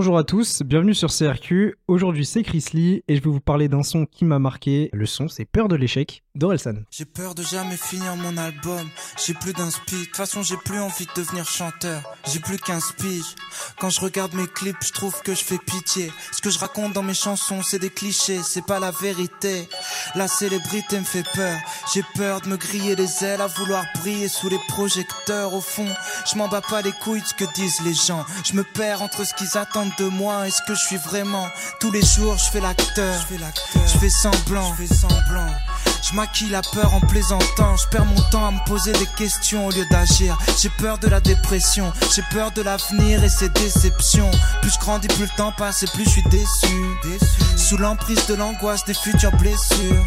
Bonjour à tous, bienvenue sur CRQ. Aujourd'hui c'est Chrisly et je vais vous parler d'un son qui m'a marqué. Le son c'est Peur de l'échec d'Orelsan. J'ai peur de jamais finir mon album, j'ai plus d'inspi, de toute façon j'ai plus envie de devenir chanteur, j'ai plus qu'1 piges. Quand je regarde mes clips, je trouve que je fais pitié. Ce que je raconte dans mes chansons c'est des clichés, c'est pas la vérité. La célébrité me fait peur, j'ai peur de me griller les ailes à vouloir briller sous les projecteurs. Au fond, je m'en bats pas les couilles de ce que disent les gens, je me perds entre ce qu'ils attendent de moi, est-ce que je suis vraiment. Tous les jours je fais l'acteur, je fais semblant, je maquille la peur en plaisantant. Je perds mon temps à me poser des questions au lieu d'agir. J'ai peur de la dépression, j'ai peur de l'avenir et ses déceptions. Plus je grandis, plus le temps passe et plus je suis déçu. Sous l'emprise de l'angoisse des futures blessures.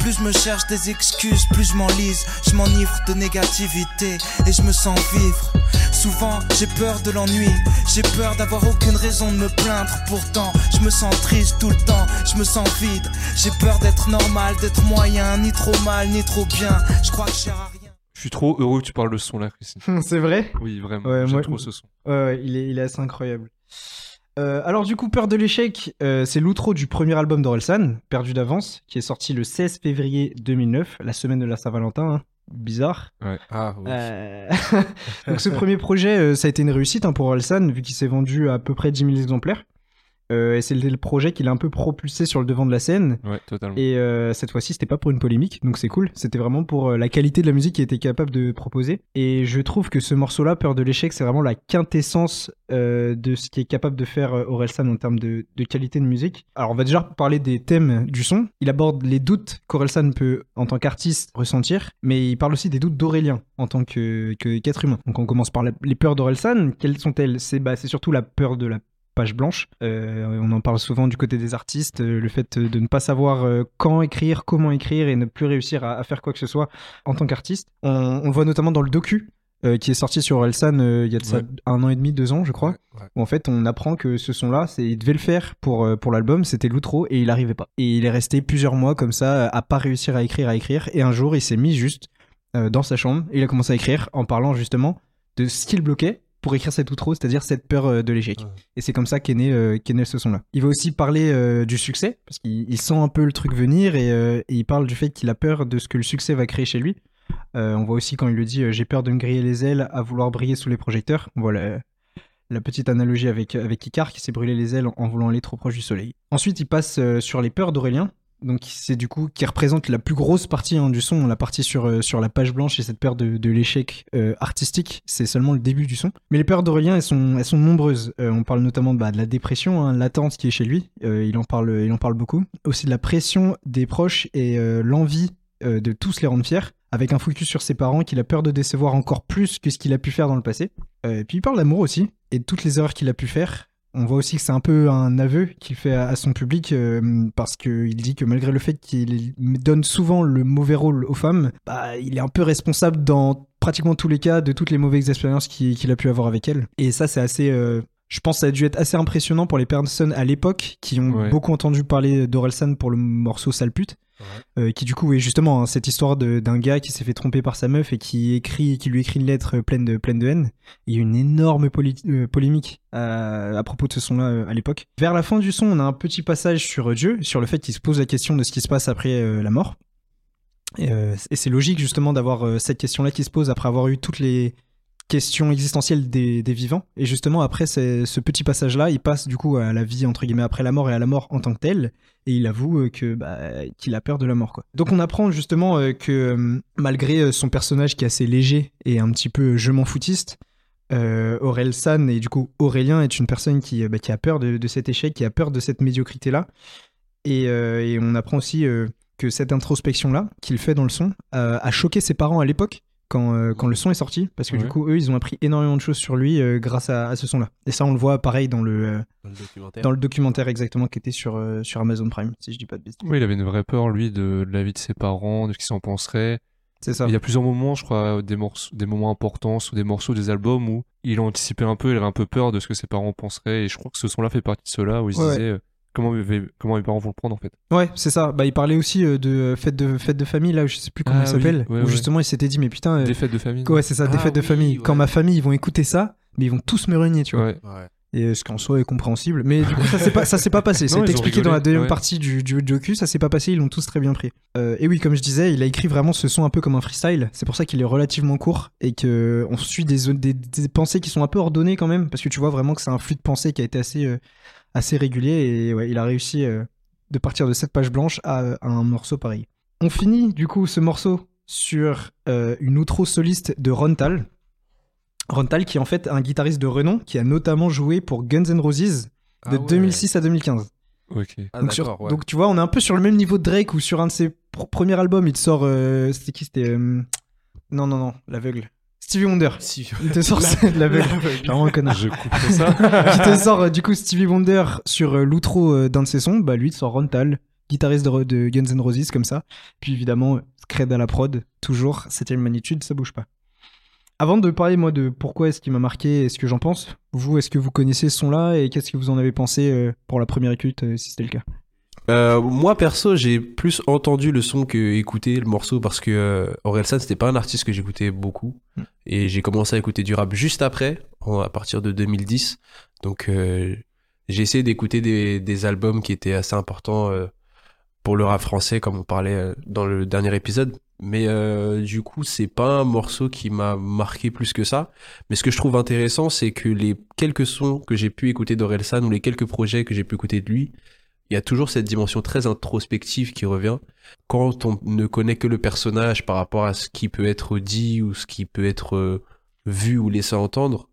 Plus je me cherche des excuses, plus je m'enlise. Je m'enivre de négativité et je me sens vivre. Souvent j'ai peur de l'ennui, j'ai peur d'avoir aucune raison de me plaindre. Pourtant je me sens triste tout le temps, je me sens vide. J'ai peur d'être normal, d'être moyen, ni trop mal, ni trop bien. Je crois que je sers à rien. Je suis trop heureux que tu parles de ce son là, Christine. C'est vrai ? Oui, vraiment, ouais, j'aime trop ce son. Ouais, il est assez incroyable. Alors du coup, Peur de l'échec, c'est l'outro du premier album d'Orelsan, Perdu d'avance, qui est sorti le 16 février 2009, la semaine de la Saint-Valentin, hein. Bizarre. Ouais. Ah, oui. Donc ce premier projet, ça a été une réussite pour Orelsan, vu qu'il s'est vendu à peu près 10 000 exemplaires. Et c'est le projet qu'il a un peu propulsé sur le devant de la scène. Ouais, totalement. Et cette fois-ci, c'était pas pour une polémique, donc c'est cool. C'était vraiment pour la qualité de la musique qu'il était capable de proposer. Et je trouve que ce morceau-là, Peur de l'échec, c'est vraiment la quintessence de ce qu'est capable de faire Orelsan en termes de qualité de musique. Alors, on va déjà parler des thèmes du son. Il aborde les doutes qu'Orelsan peut, en tant qu'artiste, ressentir, mais il parle aussi des doutes d'Aurélien en tant qu'être humain. Donc, on commence par les peurs d'Orelsan. Quelles sont-elles ? C'est surtout la peur de la page blanche, on en parle souvent du côté des artistes, le fait de ne pas savoir quand écrire, comment écrire et ne plus réussir à faire quoi que ce soit en tant qu'artiste. On voit notamment dans le docu qui est sorti sur Orelsan il y a de ça 1 an et demi, 2 ans je crois, où en fait on apprend que ce son là, il devait le faire pour l'album, c'était l'outro et il n'arrivait pas. Et il est resté plusieurs mois comme ça à pas réussir à écrire et un jour il s'est mis juste dans sa chambre et il a commencé à écrire en parlant justement de ce qu'il bloquait pour écrire cet outro, c'est-à-dire cette peur de l'échec. Ouais. Et c'est comme ça qu'est né ce son-là. Il va aussi parler du succès, parce qu'il sent un peu le truc venir, et il parle du fait qu'il a peur de ce que le succès va créer chez lui. On voit aussi quand il le dit « j'ai peur de me griller les ailes à vouloir briller sous les projecteurs ». Voilà la petite analogie avec Icare qui s'est brûlé les ailes en voulant aller trop proche du soleil. Ensuite, il passe sur les peurs d'Aurélien, donc c'est du coup qui représente la plus grosse partie du son, la partie sur la page blanche et cette peur de l'échec artistique, c'est seulement le début du son. Mais les peurs d'Aurélien, elles sont nombreuses. On parle notamment de la dépression, l'attente qui est chez lui, il en parle beaucoup. Aussi de la pression des proches et l'envie de tous les rendre fiers, avec un focus sur ses parents qu'il a peur de décevoir encore plus que ce qu'il a pu faire dans le passé. Et puis il parle d'amour aussi, et de toutes les erreurs qu'il a pu faire. On voit aussi que c'est un peu un aveu qu'il fait à son public parce qu'il dit que malgré le fait qu'il donne souvent le mauvais rôle aux femmes, il est un peu responsable dans pratiquement tous les cas de toutes les mauvaises expériences qu'il a pu avoir avec elles. Et ça, c'est assez... Je pense que ça a dû être assez impressionnant pour les personnes à l'époque qui ont beaucoup entendu parler d'Orelsan pour le morceau Sale Pute, qui du coup est justement cette histoire d'un gars qui s'est fait tromper par sa meuf et qui lui écrit une lettre pleine de haine. Il y a une énorme polémique à propos de ce son-là à l'époque. Vers la fin du son, on a un petit passage sur Dieu, sur le fait qu'il se pose la question de ce qui se passe après la mort. Et c'est logique justement d'avoir cette question-là qui se pose après avoir eu toutes les... question existentielle des vivants. Et justement, après ce petit passage-là, il passe du coup à la vie, entre guillemets, après la mort et à la mort en tant que telle. Et il avoue qu'il a peur de la mort, quoi. Donc on apprend justement que malgré son personnage qui est assez léger et un petit peu je m'en foutiste, Orelsan et du coup Aurélien est une personne qui a peur de cet échec, qui a peur de cette médiocrité-là. Et on apprend aussi que cette introspection-là qu'il fait dans le son a choqué ses parents à l'époque. Quand le son est sorti, parce que du coup, eux, ils ont appris énormément de choses sur lui grâce à ce son-là. Et ça, on le voit pareil dans le documentaire exactement qui était sur Amazon Prime, si je dis pas de bêtises. Oui, il avait une vraie peur, lui, de la vie de ses parents, de ce qu'ils s'en penseraient. C'est ça. Et il y a plusieurs moments, je crois, des moments importants ou des morceaux des albums où il anticipait un peu, il avait un peu peur de ce que ses parents penseraient. Et je crois que ce son-là fait partie de cela où il se disait... Comment mes parents vont le prendre en fait. Ouais, c'est ça. Il parlait aussi de fêtes de famille là, je sais plus comment il s'appelle. Oui, ouais, où justement il s'était dit mais putain. Des fêtes de famille. Ouais, c'est ça, des fêtes de famille. Ouais. Quand ma famille ils vont écouter ça, mais ils vont tous me renier, tu vois. Ouais. Et ce qu'en soi est compréhensible, mais du coup ça s'est pas passé. C'est expliqué dans la deuxième partie du docu, ça s'est pas passé, ils l'ont tous très bien pris. Et oui, comme je disais, il a écrit vraiment ce son un peu comme un freestyle. C'est pour ça qu'il est relativement court et que on suit des pensées qui sont un peu ordonnées quand même, parce que tu vois vraiment que c'est un flux de pensée qui a été assez régulier. Et ouais, il a réussi de partir de cette page blanche à un morceau pareil. On finit du coup ce morceau sur une outro soliste de Ron Thal. Ron Thal, qui est en fait un guitariste de renom, qui a notamment joué pour Guns N' Roses de 2006 à 2015. Okay. Ah, donc tu vois, on est un peu sur le même niveau de Drake, ou sur un de ses premiers albums, il te sort... Non, l'aveugle. Stevie Wonder. Il te sort l'aveugle. Vraiment un connard. Je coupe ça. Il te sort du coup Stevie Wonder sur l'outro d'un de ses sons. Bah lui, il te sort Ron Thal, guitariste de Guns N' Roses, comme ça. Puis évidemment, Scred à la prod, toujours, 7ème magnitude, ça bouge pas. Avant de parler, moi, de pourquoi est-ce qu'il m'a marqué et ce que j'en pense, vous, est-ce que vous connaissez ce son-là et qu'est-ce que vous en avez pensé pour la première écoute, si c'était le cas ? Moi, perso, j'ai plus entendu le son que écouté le morceau, parce que Orelsan, c'était pas un artiste que j'écoutais beaucoup. Et j'ai commencé à écouter du rap juste après, à partir de 2010. Donc, j'ai essayé d'écouter des albums qui étaient assez importants pour le rap français, comme on parlait dans le dernier épisode. Mais du coup, c'est pas un morceau qui m'a marqué plus que ça. Mais ce que je trouve intéressant, c'est que les quelques sons que j'ai pu écouter d'Orelsan, ou les quelques projets que j'ai pu écouter de lui, il y a toujours cette dimension très introspective qui revient. Quand on ne connaît que le personnage par rapport à ce qui peut être dit, ou ce qui peut être vu ou laissé entendre,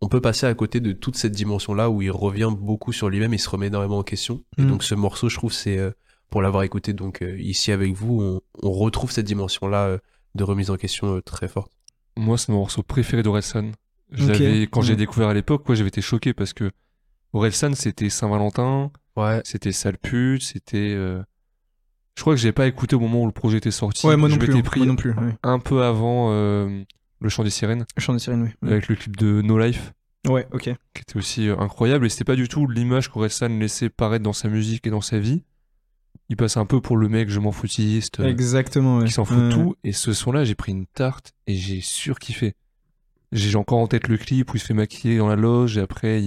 on peut passer à côté de toute cette dimension-là, où il revient beaucoup sur lui-même, il se remet énormément en question. Et donc ce morceau, je trouve, c'est... pour l'avoir écouté donc ici avec vous, on retrouve cette dimension-là de remise en question très forte. Moi, c'est mon morceau préféré d'Orelsan. Quand j'ai découvert à l'époque, j'avais été choqué, parce que Orelsan, c'était Saint-Valentin, c'était Sale Pute, c'était... Je crois que je n'ai pas écouté au moment où le projet était sorti. Ouais, moi non plus. Je m'étais pris un peu avant Le Chant des Sirènes. Le Chant des Sirènes, oui. Avec le clip de No Life. Ouais, ok. Qui était aussi incroyable, et c'était pas du tout l'image qu'Orelsan laissait paraître dans sa musique et dans sa vie. Il passe un peu pour le mec je m'en foutiste, qui s'en fout de tout. Et ce son-là, j'ai pris une tarte et j'ai surkiffé. J'ai encore en tête le clip où il se fait maquiller dans la loge, et après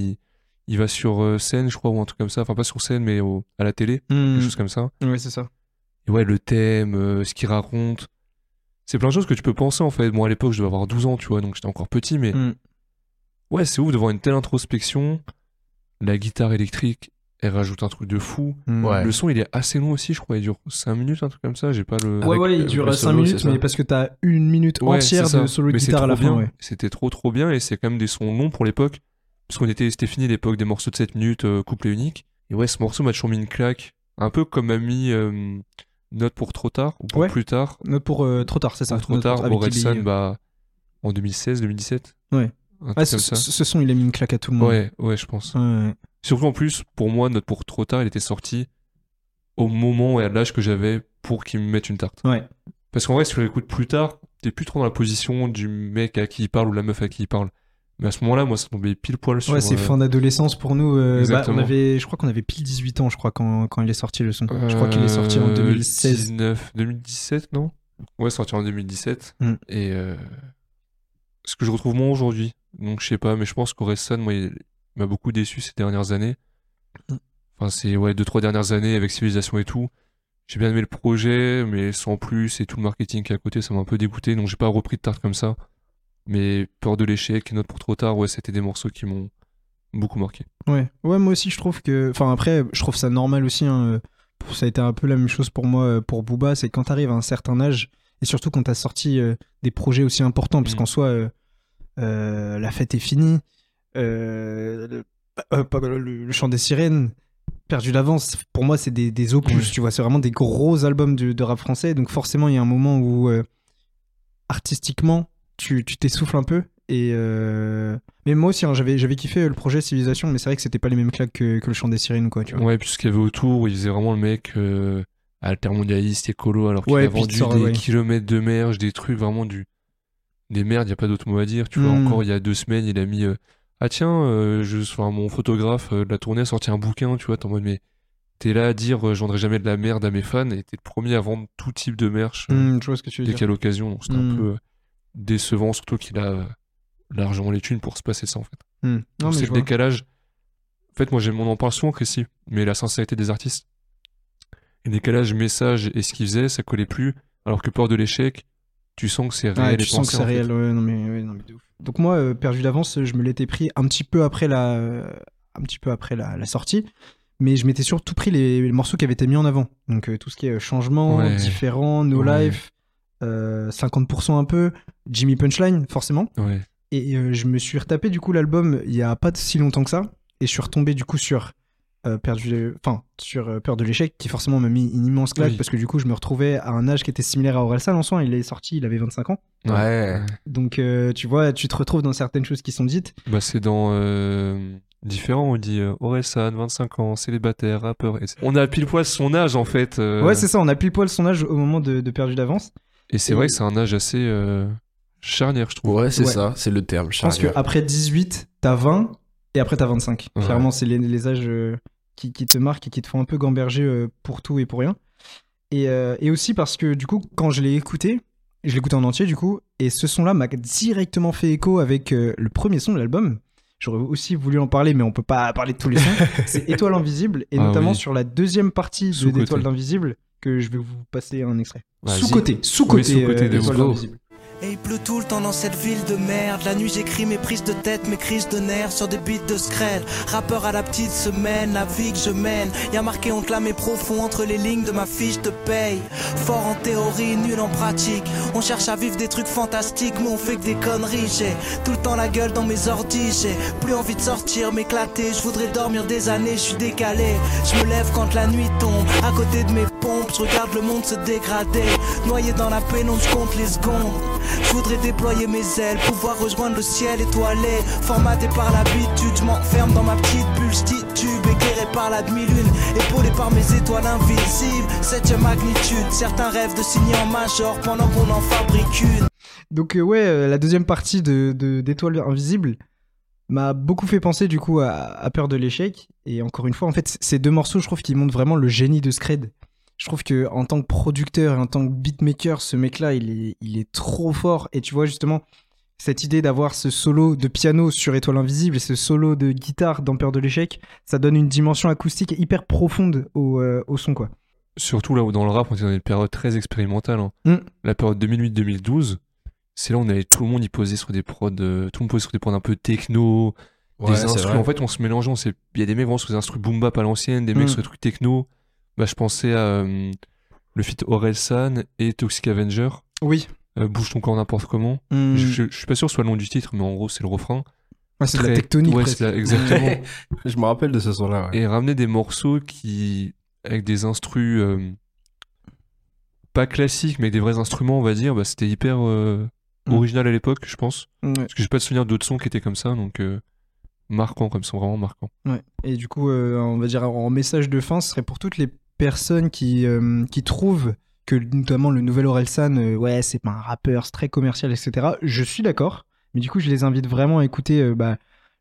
il va sur scène, je crois, ou un truc comme ça. Enfin, pas sur scène, mais à la télé, quelque chose comme ça. Oui, c'est ça. Et ouais, le thème, ce qu'il raconte, c'est plein de choses que tu peux penser, en fait. Bon, à l'époque, je devais avoir 12 ans, tu vois, donc j'étais encore petit, mais... Ouais, c'est ouf de voir une telle introspection. La guitare électrique, elle rajoute un truc de fou. Le son, il est assez long aussi, je crois. Il dure 5 minutes, un truc comme ça. J'ai pas le... Ouais, il dure 5 minutes, mais parce que t'as une minute entière de solo de guitare à la fin. C'était trop bien, et c'est quand même des sons longs pour l'époque. Parce qu'on c'était fini l'époque des morceaux de 7 minutes, couplet unique. Et ouais, ce morceau m'a toujours mis une claque. Un peu comme m'a mis Note pour trop tard, ou pour plus tard. Note pour trop tard, c'est ça. Trop tard, Orelsan, en 2016, 2017. Ouais. Ce son, il a mis une claque à tout le monde. Ouais, je pense. Surtout en plus, pour moi, Note pour trop tard, il était sorti au moment et à l'âge que j'avais pour qu'il me mette une tarte. Ouais. Parce qu'en vrai, si tu l'écoutes plus tard, t'es plus trop dans la position du mec à qui il parle ou de la meuf à qui il parle. Mais à ce moment-là, moi, ça tombait pile poil sur... Ouais, c'est fin d'adolescence pour nous. Je crois qu'on avait pile 18 ans, je crois, quand il est sorti, le son. Je crois qu'il est sorti en 2016. 2017, non ? Ouais, sorti en 2017. Et ce que je retrouve moins aujourd'hui. Donc, je sais pas, mais je pense qu'Orelsan, moi, il m'a beaucoup déçu ces dernières années. Enfin, c'est 2-3 dernières années avec Civilization et tout. J'ai bien aimé le projet, mais sans plus, et tout le marketing qui est à côté, ça m'a un peu dégoûté, donc j'ai pas repris de tarte comme ça. Mais Peur de l'échec et Note pour trop tard, c'était des morceaux qui m'ont beaucoup marqué. Ouais, moi aussi, je trouve que... Enfin, après, je trouve ça normal aussi, hein. Ça a été un peu la même chose pour moi, pour Booba, c'est quand t'arrives à un certain âge, et surtout quand t'as sorti des projets aussi importants, parce qu'en soi, La Fête est Finie, le Chant des Sirènes, Perdu d'avance, pour moi c'est des opus, tu vois, c'est vraiment des gros albums de rap français, donc forcément il y a un moment où artistiquement tu t'essouffles un peu, et mais moi aussi, hein, j'avais kiffé le projet Civilization, mais c'est vrai que c'était pas les mêmes claques que le Chant des Sirènes, quoi, tu vois. Ouais, puis ce qu'il y avait autour, il faisait vraiment le mec altermondialiste, écolo, alors qu'il a vendu des kilomètres de merge, des trucs vraiment des merdes, il n'y a pas d'autre mot à dire, tu vois. Encore il y a 2 semaines, il a mis mon photographe de la tournée a sorti un bouquin, tu vois, t'es en mode, mais t'es là à dire je vendrai jamais de la merde à mes fans, et t'es le premier à vendre tout type de merch dès qu'à l'occasion, donc c'était un peu décevant, surtout qu'il a l'argent, les thunes pour se passer ça, en fait. Donc, non, c'est le décalage En fait, moi, on en parle souvent, Chrisly, mais la sincérité des artistes. Et décalage, message et ce qu'ils faisaient, ça collait plus. Alors que Peur de l'échec, tu sens que c'est réel. Ouais, tu sens que c'est réel, ouais, non mais de ouf. Donc moi, Perdu d'avance, je me l'étais pris un petit peu après la sortie, mais je m'étais surtout pris les morceaux qui avaient été mis en avant. Donc tout ce qui est changement, différent, no life, 50% un peu, Jimmy Punchline forcément. Ouais. Et je me suis retapé du coup l'album il y a pas si longtemps que ça, et je suis retombé du coup sur Peur de l'échec, qui forcément m'a mis une immense claque, parce que du coup je me retrouvais à un âge qui était similaire à Orelsan en soi. Il est sorti, il avait 25 ans. Ouais. Donc tu vois, tu te retrouves dans certaines choses qui sont dites. Bah c'est dans différent, on dit Orelsan, 25 ans, célibataire, rappeur. Et on a pile poil son âge en fait. Ouais, c'est ça, on a pile poil son âge au moment de Perdu d'avance. Et c'est vrai que c'est un âge assez charnière, je trouve. Ouais, c'est ça, c'est le terme, charnière. Je pense qu'après 18, t'as 20 et après t'as 25. Ouais. Clairement, c'est les âges qui te marquent et qui te font un peu gamberger pour tout et pour rien. Et aussi parce que du coup, quand je l'ai écouté en entier du coup, et ce son-là m'a directement fait écho avec le premier son de l'album. J'aurais aussi voulu en parler, mais on peut pas parler de tous les sons. C'est Étoiles Invisibles, et notamment sur la deuxième partie de Étoiles Invisibles, que je vais vous passer un extrait. Vas-y. Sous-côté des Étoiles Invisibles. Et il pleut tout le temps dans cette ville de merde. La nuit j'écris mes prises de tête, mes crises de nerfs sur des beats de Scred. Rappeur à la petite semaine, la vie que je mène. Y'a marqué honte là mes profonds entre les lignes de ma fiche de paye. Fort en théorie, nul en pratique. On cherche à vivre des trucs fantastiques, mais on fait que des conneries. J'ai tout le temps la gueule dans mes ordis. J'ai plus envie de sortir, m'éclater. Je voudrais dormir des années, je suis décalé. Je me lève quand la nuit tombe. À côté de mes pompes, je regarde le monde se dégrader. Noyé dans la pénombre, je compte les secondes. Je voudrais déployer mes ailes, pouvoir rejoindre le ciel étoilé. Formaté par l'habitude, je m'enferme dans ma petite bulle, j'titube, éclairé par la demi-lune, épaulé par mes étoiles invisibles. Septième magnitude, certains rêvent de signer en major pendant qu'on en fabrique une. Donc la deuxième partie d'Étoiles Invisibles m'a beaucoup fait penser du coup à Peur de l'échec. Et encore une fois, en fait, ces deux morceaux, je trouve qu'ils montrent vraiment le génie de Scred. Je trouve qu'en tant que producteur et en tant que beatmaker, ce mec-là, il est trop fort. Et tu vois, justement, cette idée d'avoir ce solo de piano sur Étoile Invisible et ce solo de guitare dans Peur de l'échec, ça donne une dimension acoustique hyper profonde au son, quoi. Surtout là où dans le rap, on était dans une période très expérimentale. Hein. La période 2008-2012, c'est là où on avait tout le monde posé sur des prods, un peu techno, des instruments. En fait, on se mélangeait. Il y a des mecs vraiment sur des instruments boom bap à l'ancienne, des mecs sur des trucs techno. Bah, je pensais à le feat Orelsan et Toxic Avenger. Oui. Bouge ton corps n'importe comment. Je suis pas sûr que ce soit le nom du titre, mais en gros, c'est le refrain. Ah, c'est de la tectonique. Ouais, exactement. Je me rappelle de ce son-là. Ouais. Et ramener des morceaux avec des instrus pas classiques, mais avec des vrais instruments, on va dire, bah, c'était hyper original à l'époque, je pense. Ouais. Parce que j'ai pas de souvenir d'autres sons qui étaient comme ça, donc... marquant comme son, vraiment marquant. Ouais. Et du coup, on va dire en message de fin, ce serait pour toutes les personnes qui trouvent que notamment le nouvel Orelsan, c'est pas un rappeur, c'est très commercial, etc. Je suis d'accord, mais du coup, je les invite vraiment à écouter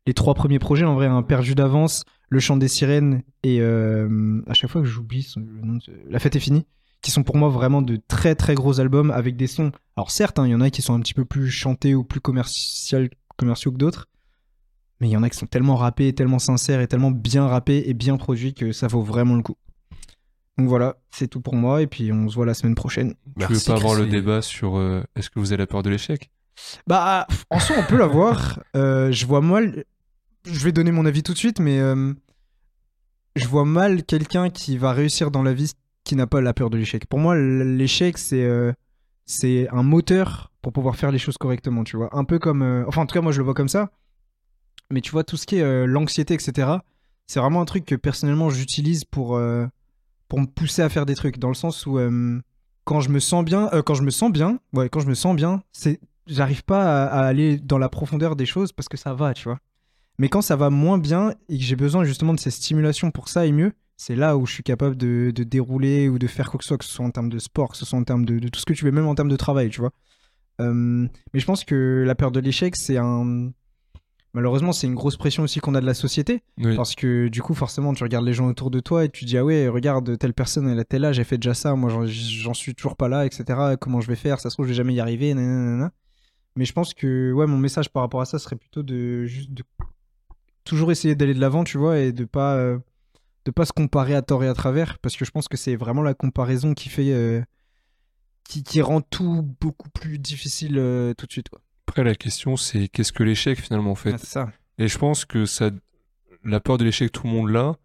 les trois premiers projets, en vrai, Perdu d'avance, Le Chant des Sirènes et à chaque fois que j'oublie le nom de... La Fête est Finie, qui sont pour moi vraiment de très très gros albums avec des sons. Alors certes, il y en a qui sont un petit peu plus chantés ou plus commerciaux que d'autres. Mais il y en a qui sont tellement rappés, tellement sincères et tellement bien rappés et bien produits que ça vaut vraiment le coup. Donc voilà, c'est tout pour moi et puis on se voit la semaine prochaine. Merci, tu veux pas avoir le débat sur est-ce que vous avez la peur de l'échec ? Bah, en soi, on peut l'avoir. Je vais donner mon avis tout de suite, mais je vois mal quelqu'un qui va réussir dans la vie qui n'a pas la peur de l'échec. Pour moi, l'échec, c'est un moteur pour pouvoir faire les choses correctement, tu vois. Un peu comme... en tout cas, moi, je le vois comme ça. Mais tu vois, tout ce qui est l'anxiété, etc., c'est vraiment un truc que personnellement j'utilise pour me pousser à faire des trucs, dans le sens où quand je me sens bien, j'arrive pas à aller dans la profondeur des choses parce que ça va, tu vois. Mais quand ça va moins bien et que j'ai besoin justement de ces stimulations pour ça et mieux, c'est là où je suis capable de dérouler ou de faire quoi que ce soit en termes de sport, que ce soit en termes de tout ce que tu veux, même en termes de travail, tu vois. Mais je pense que la peur de l'échec, malheureusement, c'est une grosse pression aussi qu'on a de la société. Oui. Parce que du coup, forcément, tu regardes les gens autour de toi et tu dis « Ah ouais, regarde, telle personne, elle a tel âge, elle fait déjà ça. Moi, j'en suis toujours pas là, etc. Comment je vais faire ? Ça se trouve, je vais jamais y arriver. » Mais je pense que mon message par rapport à ça serait plutôt de toujours essayer d'aller de l'avant, tu vois, et de pas se comparer à tort et à travers, parce que je pense que c'est vraiment la comparaison qui fait qui rend tout beaucoup plus difficile tout de suite, quoi. Après, la question, c'est qu'est-ce que l'échec, finalement, en fait. Ah, c'est ça. Et je pense que ça, la peur de l'échec, tout le monde l'a,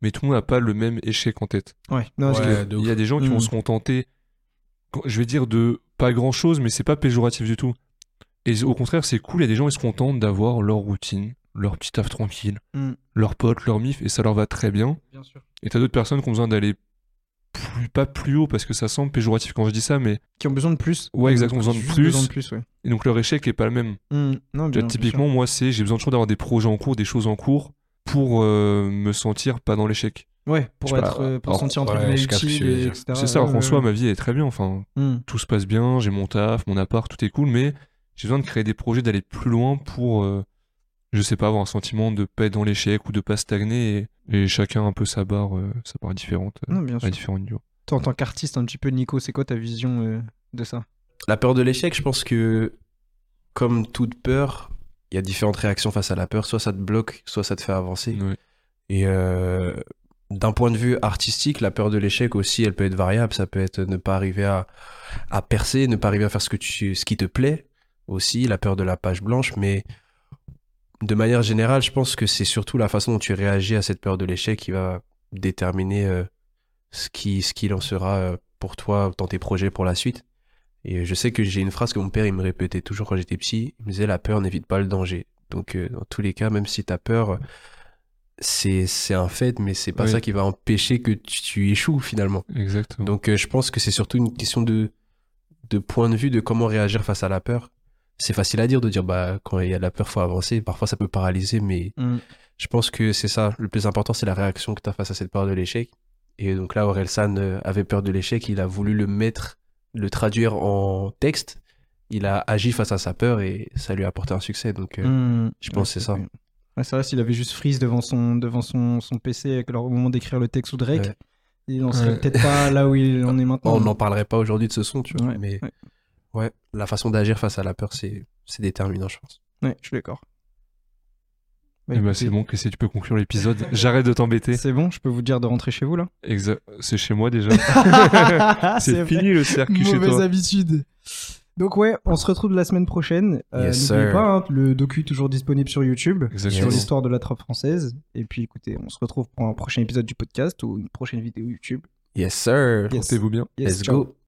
mais tout le monde n'a pas le même échec en tête. Ouais. Non, il y a des gens qui vont se contenter, je vais dire, de pas grand-chose, mais c'est pas péjoratif du tout. Et au contraire, c'est cool, il y a des gens qui se contentent d'avoir leur routine, leur petit taf tranquille, leurs potes, leur mif, et ça leur va très bien. Bien sûr. Et t'as d'autres personnes qui ont besoin d'aller plus haut, parce que ça semble péjoratif quand je dis ça, mais qui ont besoin de plus. Ouais, exactement, besoin de plus, ouais. Et donc leur échec est pas le même. Non, bien, typiquement, moi, c'est j'ai besoin toujours d'avoir des projets en cours, des choses en cours, pour me sentir pas dans l'échec. Ouais, pour se sentir entre guillemets utile, etc. C'est ça. En soi, ma vie est très bien. Enfin, tout se passe bien, j'ai mon taf, mon appart, tout est cool, mais j'ai besoin de créer des projets, d'aller plus loin pour je sais pas, avoir un sentiment de pas être dans l'échec ou de pas stagner, et chacun un peu sa barre différente à différents niveaux. Toi, en tant qu'artiste un petit peu, Nico, c'est quoi ta vision de ça? La peur de l'échec, je pense que comme toute peur, il y a différentes réactions face à la peur, soit ça te bloque, soit ça te fait avancer. Oui. Et d'un point de vue artistique, la peur de l'échec aussi, elle peut être variable, ça peut être ne pas arriver à percer, ne pas arriver à faire ce qui te plaît aussi, la peur de la page blanche, mais de manière générale, je pense que c'est surtout la façon dont tu réagis à cette peur de l'échec qui va déterminer ce qu'il en sera pour toi dans tes projets pour la suite. Et je sais que j'ai une phrase que mon père il me répétait toujours quand j'étais petit, il me disait « la peur n'évite pas le danger ». Donc dans tous les cas, même si t'as peur, c'est un fait, mais c'est pas ça qui va empêcher que tu échoues finalement. Exactement. Donc je pense que c'est surtout une question de point de vue, de comment réagir face à la peur. C'est facile à dire de dire quand il y a de la peur, faut avancer. Parfois, ça peut paralyser, mais je pense que c'est ça. Le plus important, c'est la réaction que tu as face à cette peur de l'échec. Et donc là, Orelsan avait peur de l'échec. Il a voulu le traduire en texte. Il a agi face à sa peur et ça lui a apporté un succès. Donc, je pense que c'est ça. Ouais, c'est vrai, s'il avait juste freeze devant son PC au moment d'écrire le texte ou Drake, il n'en serait peut-être pas là où il en est maintenant. On n'en parlerait pas aujourd'hui de ce son, tu vois. Ouais, mais... Ouais. Ouais, la façon d'agir face à la peur, c'est déterminant, je pense. Ouais, je suis d'accord. Bah, écoutez, c'est bon, Chrisly, tu peux conclure l'épisode. J'arrête de t'embêter. C'est bon, je peux vous dire de rentrer chez vous, là ? C'est chez moi, déjà. C'est fini, le cercle chez toi. Mauvaise habitude. Donc ouais, on se retrouve la semaine prochaine. N'oubliez pas, le docu toujours disponible sur YouTube, sur l'histoire de la trappe française. Et puis, écoutez, on se retrouve pour un prochain épisode du podcast ou une prochaine vidéo YouTube. Yes, sir. Portez-vous bien. Let's go.